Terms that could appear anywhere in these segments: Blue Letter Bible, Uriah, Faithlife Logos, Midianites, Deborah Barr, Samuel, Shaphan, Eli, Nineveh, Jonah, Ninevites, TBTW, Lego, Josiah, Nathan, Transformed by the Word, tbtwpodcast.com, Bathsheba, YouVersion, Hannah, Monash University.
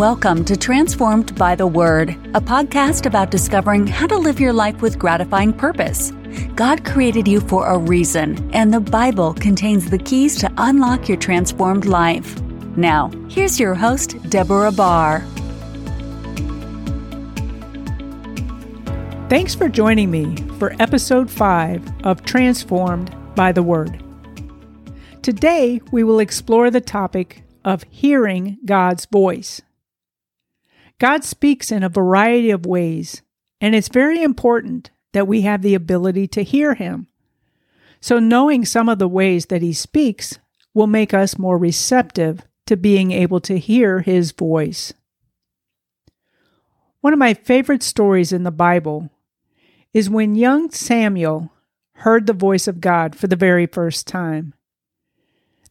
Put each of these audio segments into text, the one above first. Welcome to Transformed by the Word, a podcast about discovering how to live your life with gratifying purpose. God created you for a reason, and the Bible contains the keys to unlock your transformed life. Now, here's your host, Deborah Barr. Thanks for joining me for Episode 5 of Transformed by the Word. Today, we will explore the topic of hearing God's voice. God speaks in a variety of ways, and it's very important that we have the ability to hear Him. So knowing some of the ways that He speaks will make us more receptive to being able to hear His voice. One of my favorite stories in the Bible is when young Samuel heard the voice of God for the very first time.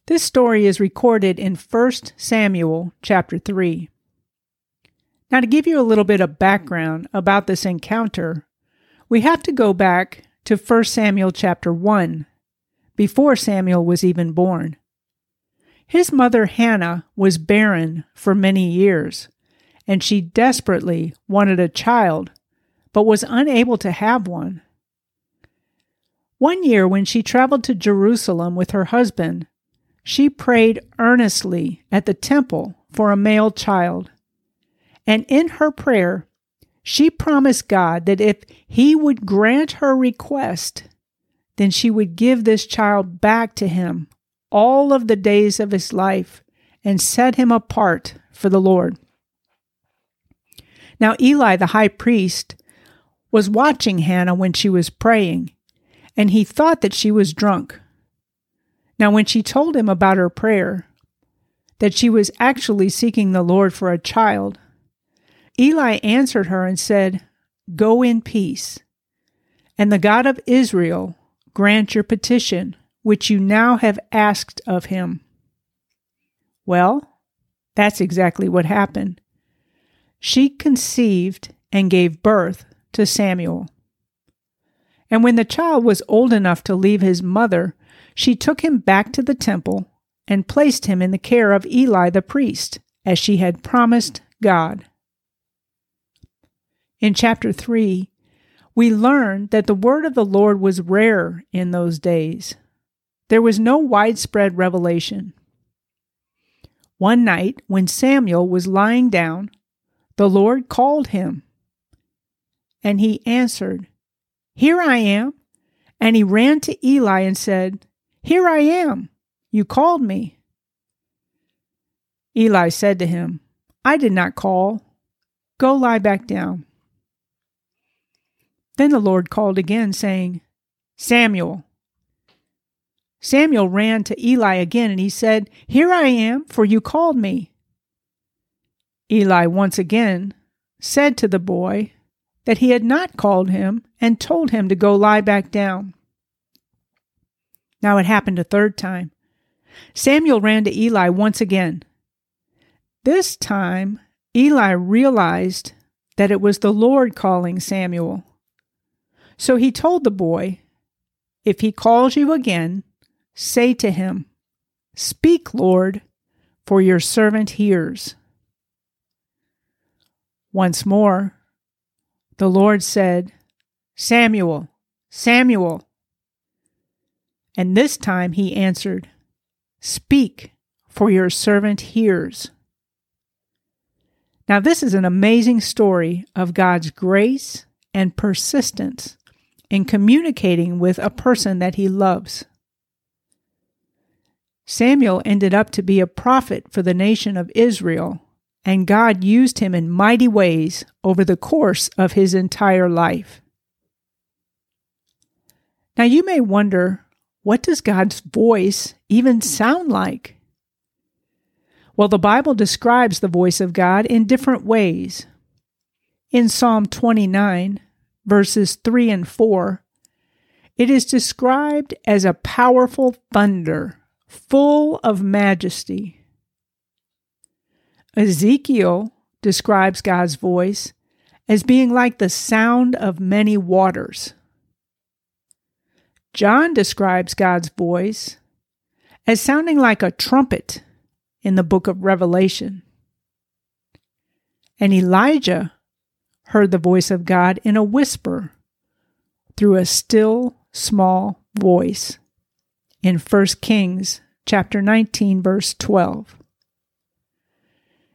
This story is recorded in 1 Samuel chapter 3. Now, to give you a little bit of background about this encounter, we have to go back to 1 Samuel chapter 1, before Samuel was even born. His mother Hannah was barren for many years, and she desperately wanted a child, but was unable to have one. One year, when she traveled to Jerusalem with her husband, she prayed earnestly at the temple for a male child, and in her prayer, she promised God that if He would grant her request, then she would give this child back to Him all of the days of his life and set him apart for the Lord. Now, Eli, the high priest, was watching Hannah when she was praying, and he thought that she was drunk. Now, when she told him about her prayer, that she was actually seeking the Lord for a child, Eli answered her and said, "Go in peace, and the God of Israel grant your petition, which you now have asked of Him." Well, that's exactly what happened. She conceived and gave birth to Samuel. And when the child was old enough to leave his mother, she took him back to the temple and placed him in the care of Eli the priest, as she had promised God. In chapter 3, we learn that the word of the Lord was rare in those days. There was no widespread revelation. One night, when Samuel was lying down, the Lord called him, and he answered, "Here I am." And he ran to Eli and said, "Here I am. You called me." Eli said to him, "I did not call. Go lie back down." Then the Lord called again, saying, "Samuel." Samuel ran to Eli again, and he said, "Here I am, for you called me." Eli once again said to the boy that he had not called him, and told him to go lie back down. Now it happened a third time. Samuel ran to Eli once again. This time, Eli realized that it was the Lord calling Samuel. So he told the boy, "If he calls you again, say to him, 'Speak, Lord, for your servant hears.'" Once more, the Lord said, "Samuel, Samuel." And this time he answered, "Speak, for your servant hears." Now, this is an amazing story of God's grace and persistence in communicating with a person that He loves. Samuel ended up to be a prophet for the nation of Israel, and God used him in mighty ways over the course of his entire life. Now, you may wonder, what does God's voice even sound like? Well, the Bible describes the voice of God in different ways. In Psalm 29, verses 3 and 4, it is described as a powerful thunder, full of majesty. Ezekiel describes God's voice as being like the sound of many waters. John describes God's voice as sounding like a trumpet in the book of Revelation. And Elijah heard the voice of God in a whisper through a still small voice in 1 Kings chapter 19, verse 12.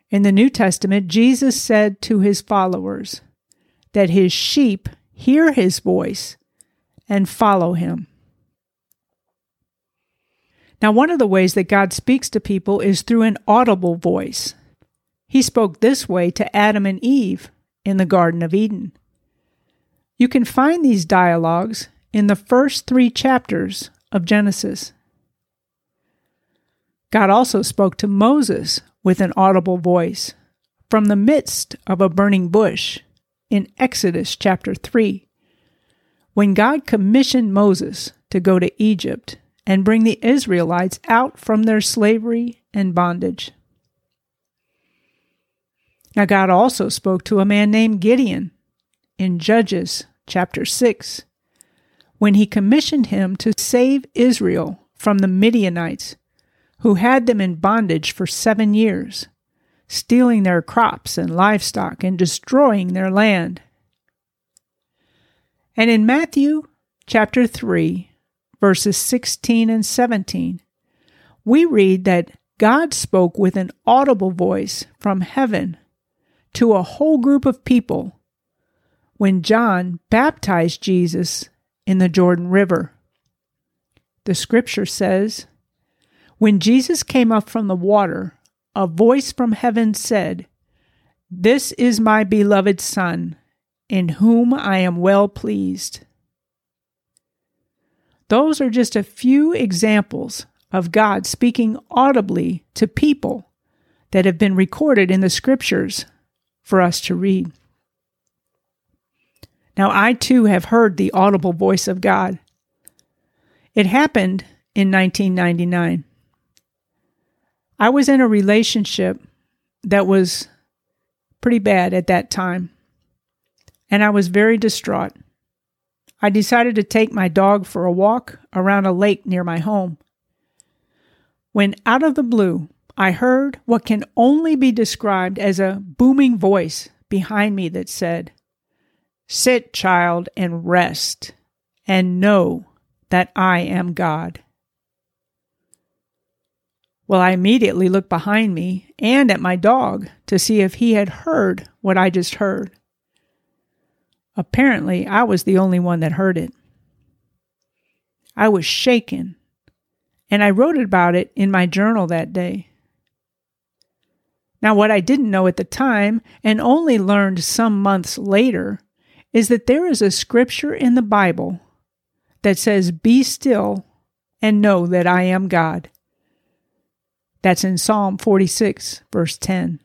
In the New Testament, Jesus said to his followers that his sheep hear his voice and follow him. Now, one of the ways that God speaks to people is through an audible voice. He spoke this way to Adam and Eve in the Garden of Eden. You can find these dialogues in the first 3 chapters of Genesis. God also spoke to Moses with an audible voice from the midst of a burning bush in Exodus chapter 3, when God commissioned Moses to go to Egypt and bring the Israelites out from their slavery and bondage. Now, God also spoke to a man named Gideon in Judges chapter 6, when he commissioned him to save Israel from the Midianites, who had them in bondage for 7 years, stealing their crops and livestock and destroying their land. And in Matthew chapter 3, verses 16 and 17, we read that God spoke with an audible voice from heaven to a whole group of people when John baptized Jesus in the Jordan River. The scripture says, "When Jesus came up from the water, a voice from heaven said, 'This is my beloved Son, in whom I am well pleased.'" Those are just a few examples of God speaking audibly to people that have been recorded in the scriptures for us to read. Now, I too have heard the audible voice of God. It happened in 1999. I was in a relationship that was pretty bad at that time, and I was very distraught. I decided to take my dog for a walk around a lake near my home, when out of the blue, I heard what can only be described as a booming voice behind me that said, "Sit, child, and rest, and know that I am God." Well, I immediately looked behind me and at my dog to see if he had heard what I just heard. Apparently, I was the only one that heard it. I was shaken, and I wrote about it in my journal that day. Now, what I didn't know at the time, and only learned some months later, is that there is a scripture in the Bible that says, "Be still and know that I am God." That's in Psalm 46, verse 10.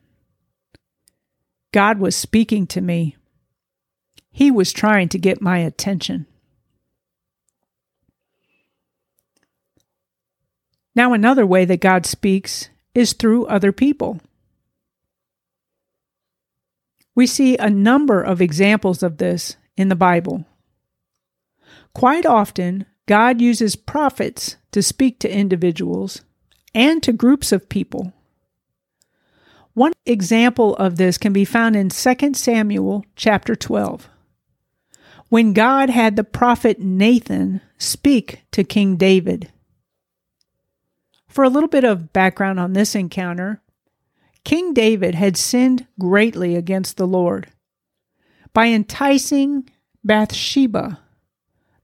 God was speaking to me. He was trying to get my attention. Now, another way that God speaks is through other people. We see a number of examples of this in the Bible. Quite often, God uses prophets to speak to individuals and to groups of people. One example of this can be found in 2 Samuel chapter 12, when God had the prophet Nathan speak to King David. For a little bit of background on this encounter, King David had sinned greatly against the Lord by enticing Bathsheba,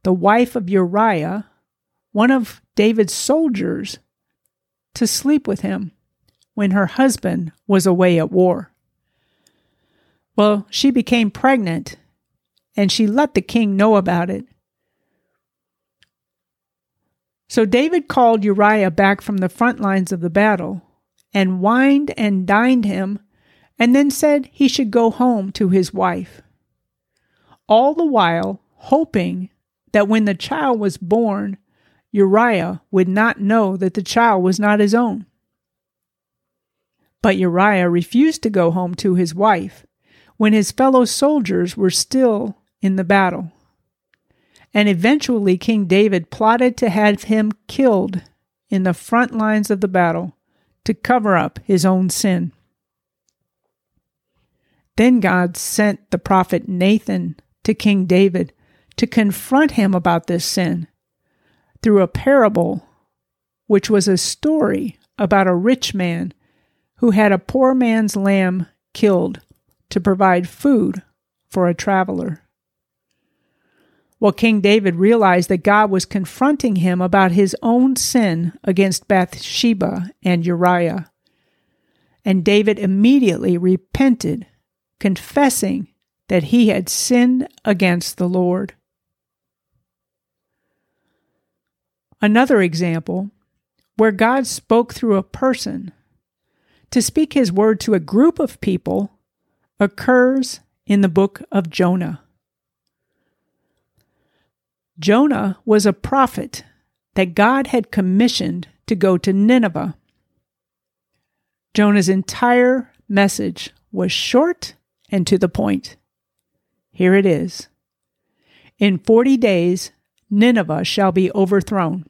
the wife of Uriah, one of David's soldiers, to sleep with him when her husband was away at war. Well, she became pregnant, and she let the king know about it. So David called Uriah back from the front lines of the battle and wined and dined him, and then said he should go home to his wife, all the while hoping that when the child was born, Uriah would not know that the child was not his own. But Uriah refused to go home to his wife when his fellow soldiers were still in the battle. And eventually King David plotted to have him killed in the front lines of the battle to cover up his own sin. Then God sent the prophet Nathan to King David to confront him about this sin through a parable, which was a story about a rich man who had a poor man's lamb killed to provide food for a traveler. Well, King David realized that God was confronting him about his own sin against Bathsheba and Uriah. And David immediately repented, confessing that he had sinned against the Lord. Another example, where God spoke through a person to speak his word to a group of people, occurs in the book of Jonah. Jonah was a prophet that God had commissioned to go to Nineveh. Jonah's entire message was short and to the point. Here it is. In 40 days, Nineveh shall be overthrown.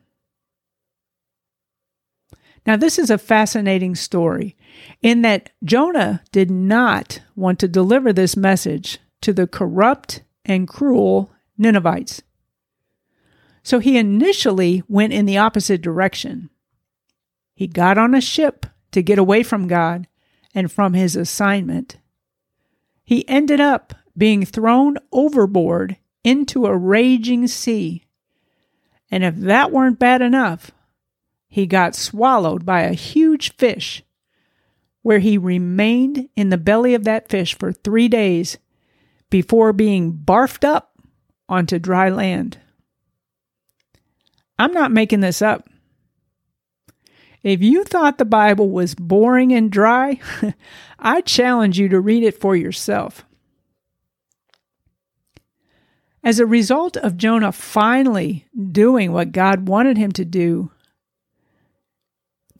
Now, this is a fascinating story in that Jonah did not want to deliver this message to the corrupt and cruel Ninevites. So he initially went in the opposite direction. He got on a ship to get away from God and from his assignment. He ended up being thrown overboard into a raging sea. And if that weren't bad enough, he got swallowed by a huge fish, where he remained in the belly of that fish for 3 days before being barfed up onto dry land. I'm not making this up. If you thought the Bible was boring and dry, I challenge you to read it for yourself. As a result of Jonah finally doing what God wanted him to do,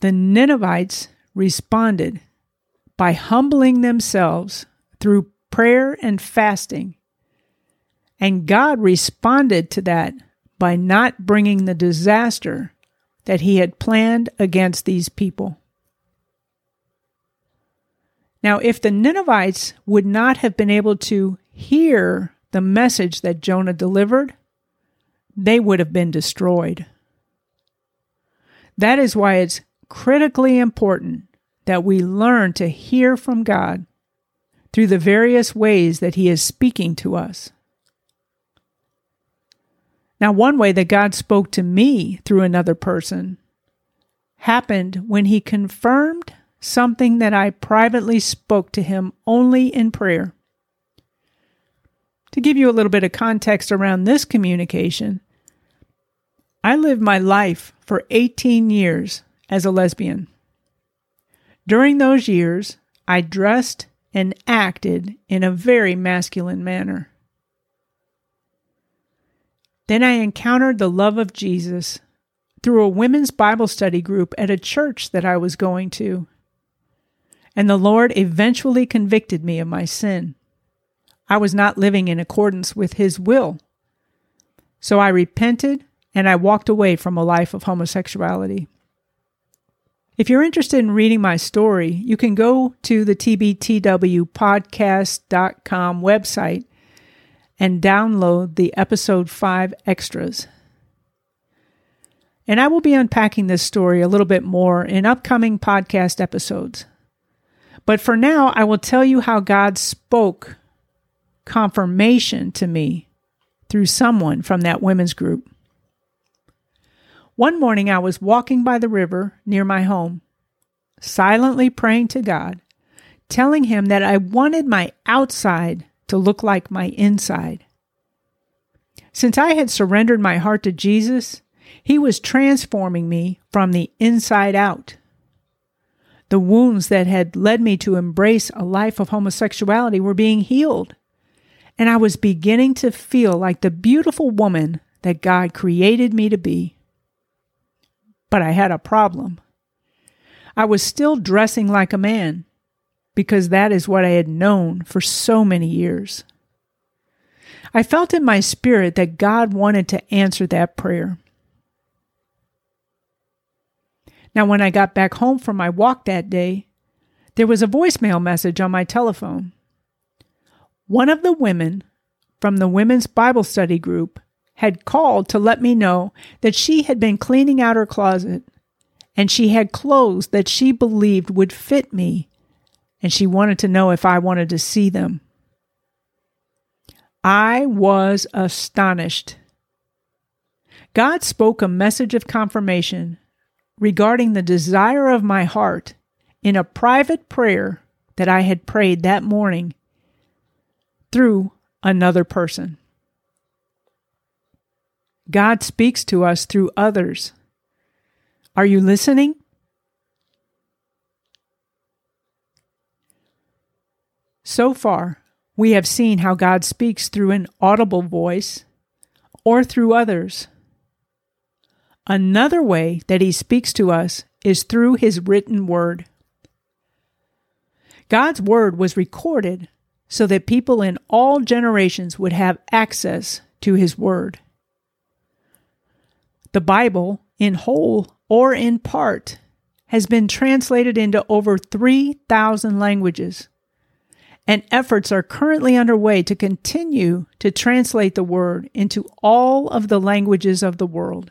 the Ninevites responded by humbling themselves through prayer and fasting. And God responded to that by not bringing the disaster that he had planned against these people. Now, if the Ninevites would not have been able to hear the message that Jonah delivered, they would have been destroyed. That is why it's critically important that we learn to hear from God through the various ways that he is speaking to us. Now, one way that God spoke to me through another person happened when he confirmed something that I privately spoke to him only in prayer. To give you a little bit of context around this communication, I lived my life for 18 years as a lesbian. During those years, I dressed and acted in a very masculine manner. Then I encountered the love of Jesus through a women's Bible study group at a church that I was going to, and the Lord eventually convicted me of my sin. I was not living in accordance with his will, so I repented and I walked away from a life of homosexuality. If you're interested in reading my story, you can go to the tbtwpodcast.com website and download the episode 5 extras. And I will be unpacking this story a little bit more in upcoming podcast episodes. But for now, I will tell you how God spoke confirmation to me through someone from that women's group. One morning, I was walking by the river near my home, silently praying to God, telling him that I wanted my outside to look like my inside. Since I had surrendered my heart to Jesus, he was transforming me from the inside out. The wounds that had led me to embrace a life of homosexuality were being healed, and I was beginning to feel like the beautiful woman that God created me to be. But I had a problem. I was still dressing like a man, because that is what I had known for so many years. I felt in my spirit that God wanted to answer that prayer. Now, when I got back home from my walk that day, there was a voicemail message on my telephone. One of the women from the women's Bible study group had called to let me know that she had been cleaning out her closet, and she had clothes that she believed would fit me, and she wanted to know if I wanted to see them. I was astonished. God spoke a message of confirmation regarding the desire of my heart in a private prayer that I had prayed that morning through another person. God speaks to us through others. Are you listening? So far, we have seen how God speaks through an audible voice or through others. Another way that He speaks to us is through His written word. God's word was recorded so that people in all generations would have access to His word. The Bible, in whole or in part, has been translated into over 3,000 languages, and efforts are currently underway to continue to translate the Word into all of the languages of the world.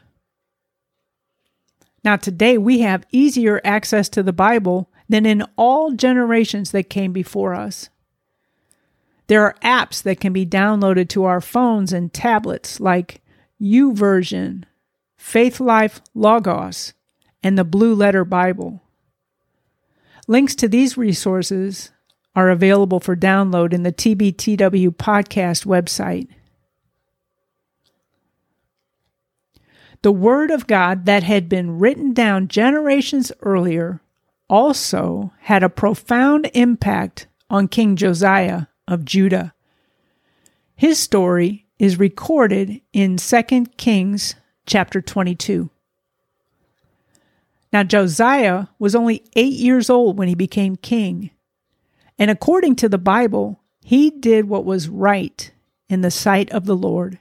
Now, today we have easier access to the Bible than in all generations that came before us. There are apps that can be downloaded to our phones and tablets like YouVersion, Faithlife Logos, and the Blue Letter Bible. Links to these resources are available for download in the tbtw podcast website. The Word of God that had been written down generations earlier also had a profound impact on King Josiah of Judah. His story is recorded in 2 Kings Chapter 22. Now, Josiah was only 8 years old when he became king, and according to the Bible, he did what was right in the sight of the Lord.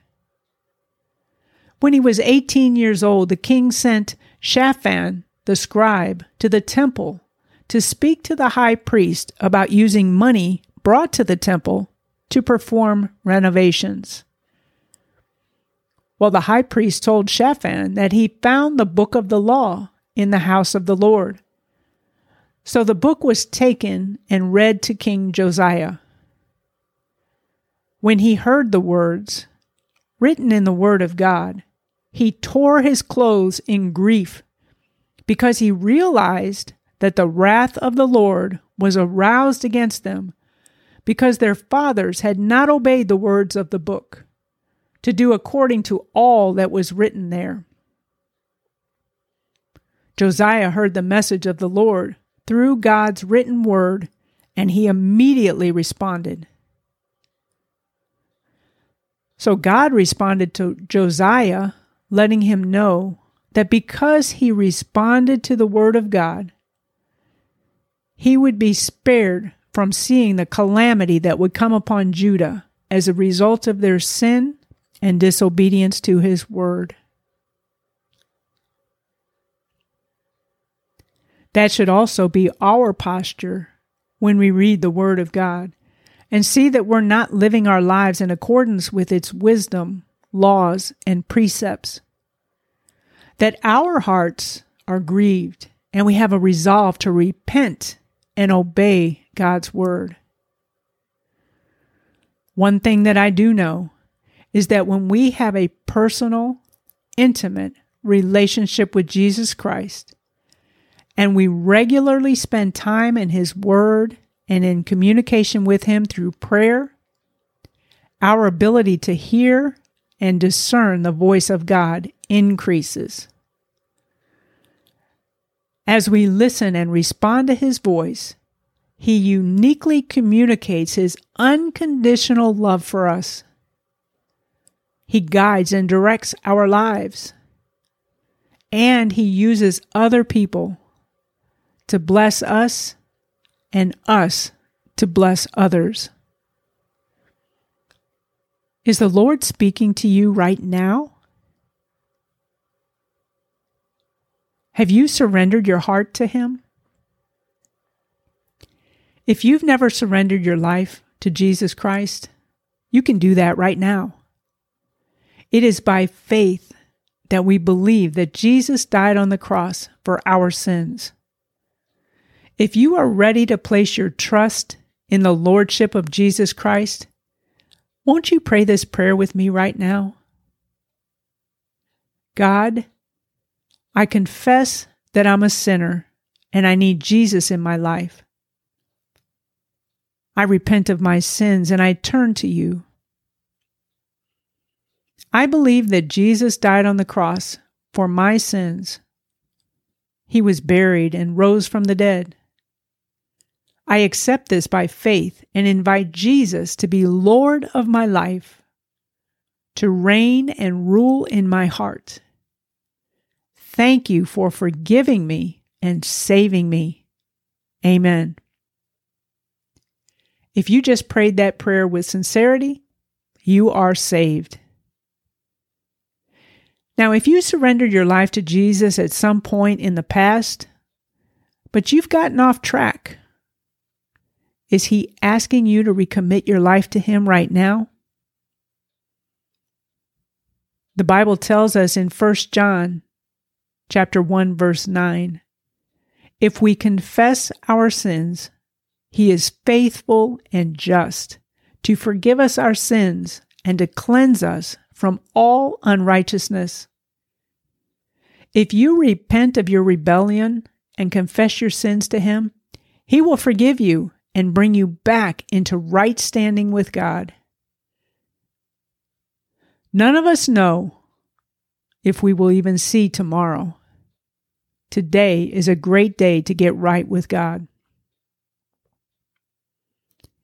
When he was 18 years old, the king sent Shaphan, the scribe, to the temple to speak to the high priest about using money brought to the temple to perform renovations. Well, the high priest told Shaphan that he found the book of the law in the house of the Lord. So the book was taken and read to King Josiah. When he heard the words written in the Word of God, he tore his clothes in grief because he realized that the wrath of the Lord was aroused against them because their fathers had not obeyed the words of the book, to do according to all that was written there. Josiah heard the message of the Lord through God's written word, and he immediately responded. So God responded to Josiah, letting him know that because he responded to the word of God, he would be spared from seeing the calamity that would come upon Judah as a result of their sin and disobedience to His word. That should also be our posture when we read the Word of God and see that we're not living our lives in accordance with its wisdom, laws, and precepts. That our hearts are grieved and we have a resolve to repent and obey God's Word. One thing that I do know is that when we have a personal, intimate relationship with Jesus Christ, and we regularly spend time in His Word and in communication with Him through prayer, our ability to hear and discern the voice of God increases. As we listen and respond to His voice, He uniquely communicates His unconditional love for us. He guides and directs our lives, and He uses other people to bless us and us to bless others. Is the Lord speaking to you right now? Have you surrendered your heart to Him? If you've never surrendered your life to Jesus Christ, you can do that right now. It is by faith that we believe that Jesus died on the cross for our sins. If you are ready to place your trust in the Lordship of Jesus Christ, won't you pray this prayer with me right now? God, I confess that I'm a sinner and I need Jesus in my life. I repent of my sins and I turn to you. I believe that Jesus died on the cross for my sins. He was buried and rose from the dead. I accept this by faith and invite Jesus to be Lord of my life, to reign and rule in my heart. Thank you for forgiving me and saving me. Amen. If you just prayed that prayer with sincerity, you are saved. Now, if you surrendered your life to Jesus at some point in the past, but you've gotten off track, is he asking you to recommit your life to him right now? The Bible tells us in 1 John chapter 1, verse 9, if we confess our sins, he is faithful and just to forgive us our sins and to cleanse us from all unrighteousness. If you repent of your rebellion and confess your sins to him, he will forgive you and bring you back into right standing with God. None of us know if we will even see tomorrow. Today is a great day to get right with God.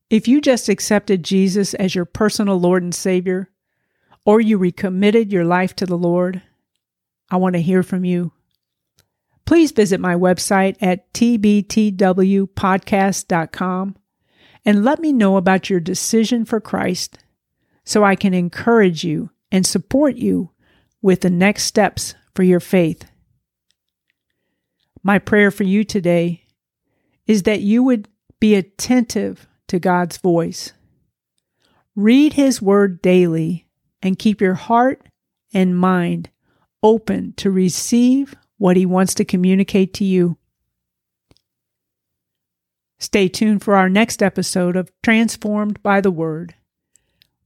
If you just accepted Jesus as your personal Lord and Savior, or you recommitted your life to the Lord, I want to hear from you. Please visit my website at tbtwpodcast.com and let me know about your decision for Christ so I can encourage you and support you with the next steps for your faith. My prayer for you today is that you would be attentive to God's voice. Read his word daily and keep your heart and mind open to receive what he wants to communicate to you. Stay tuned for our next episode of Transformed by the Word,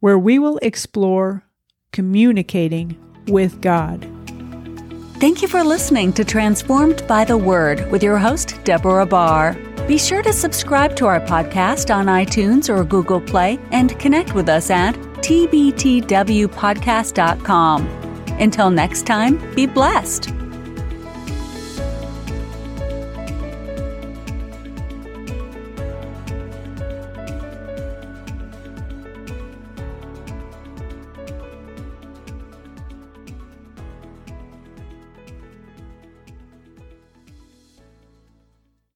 where we will explore communicating with God. Thank you for listening to Transformed by the Word with your host, Deborah Barr. Be sure to subscribe to our podcast on iTunes or Google Play and connect with us at tbtwpodcast.com. Until next time, be blessed.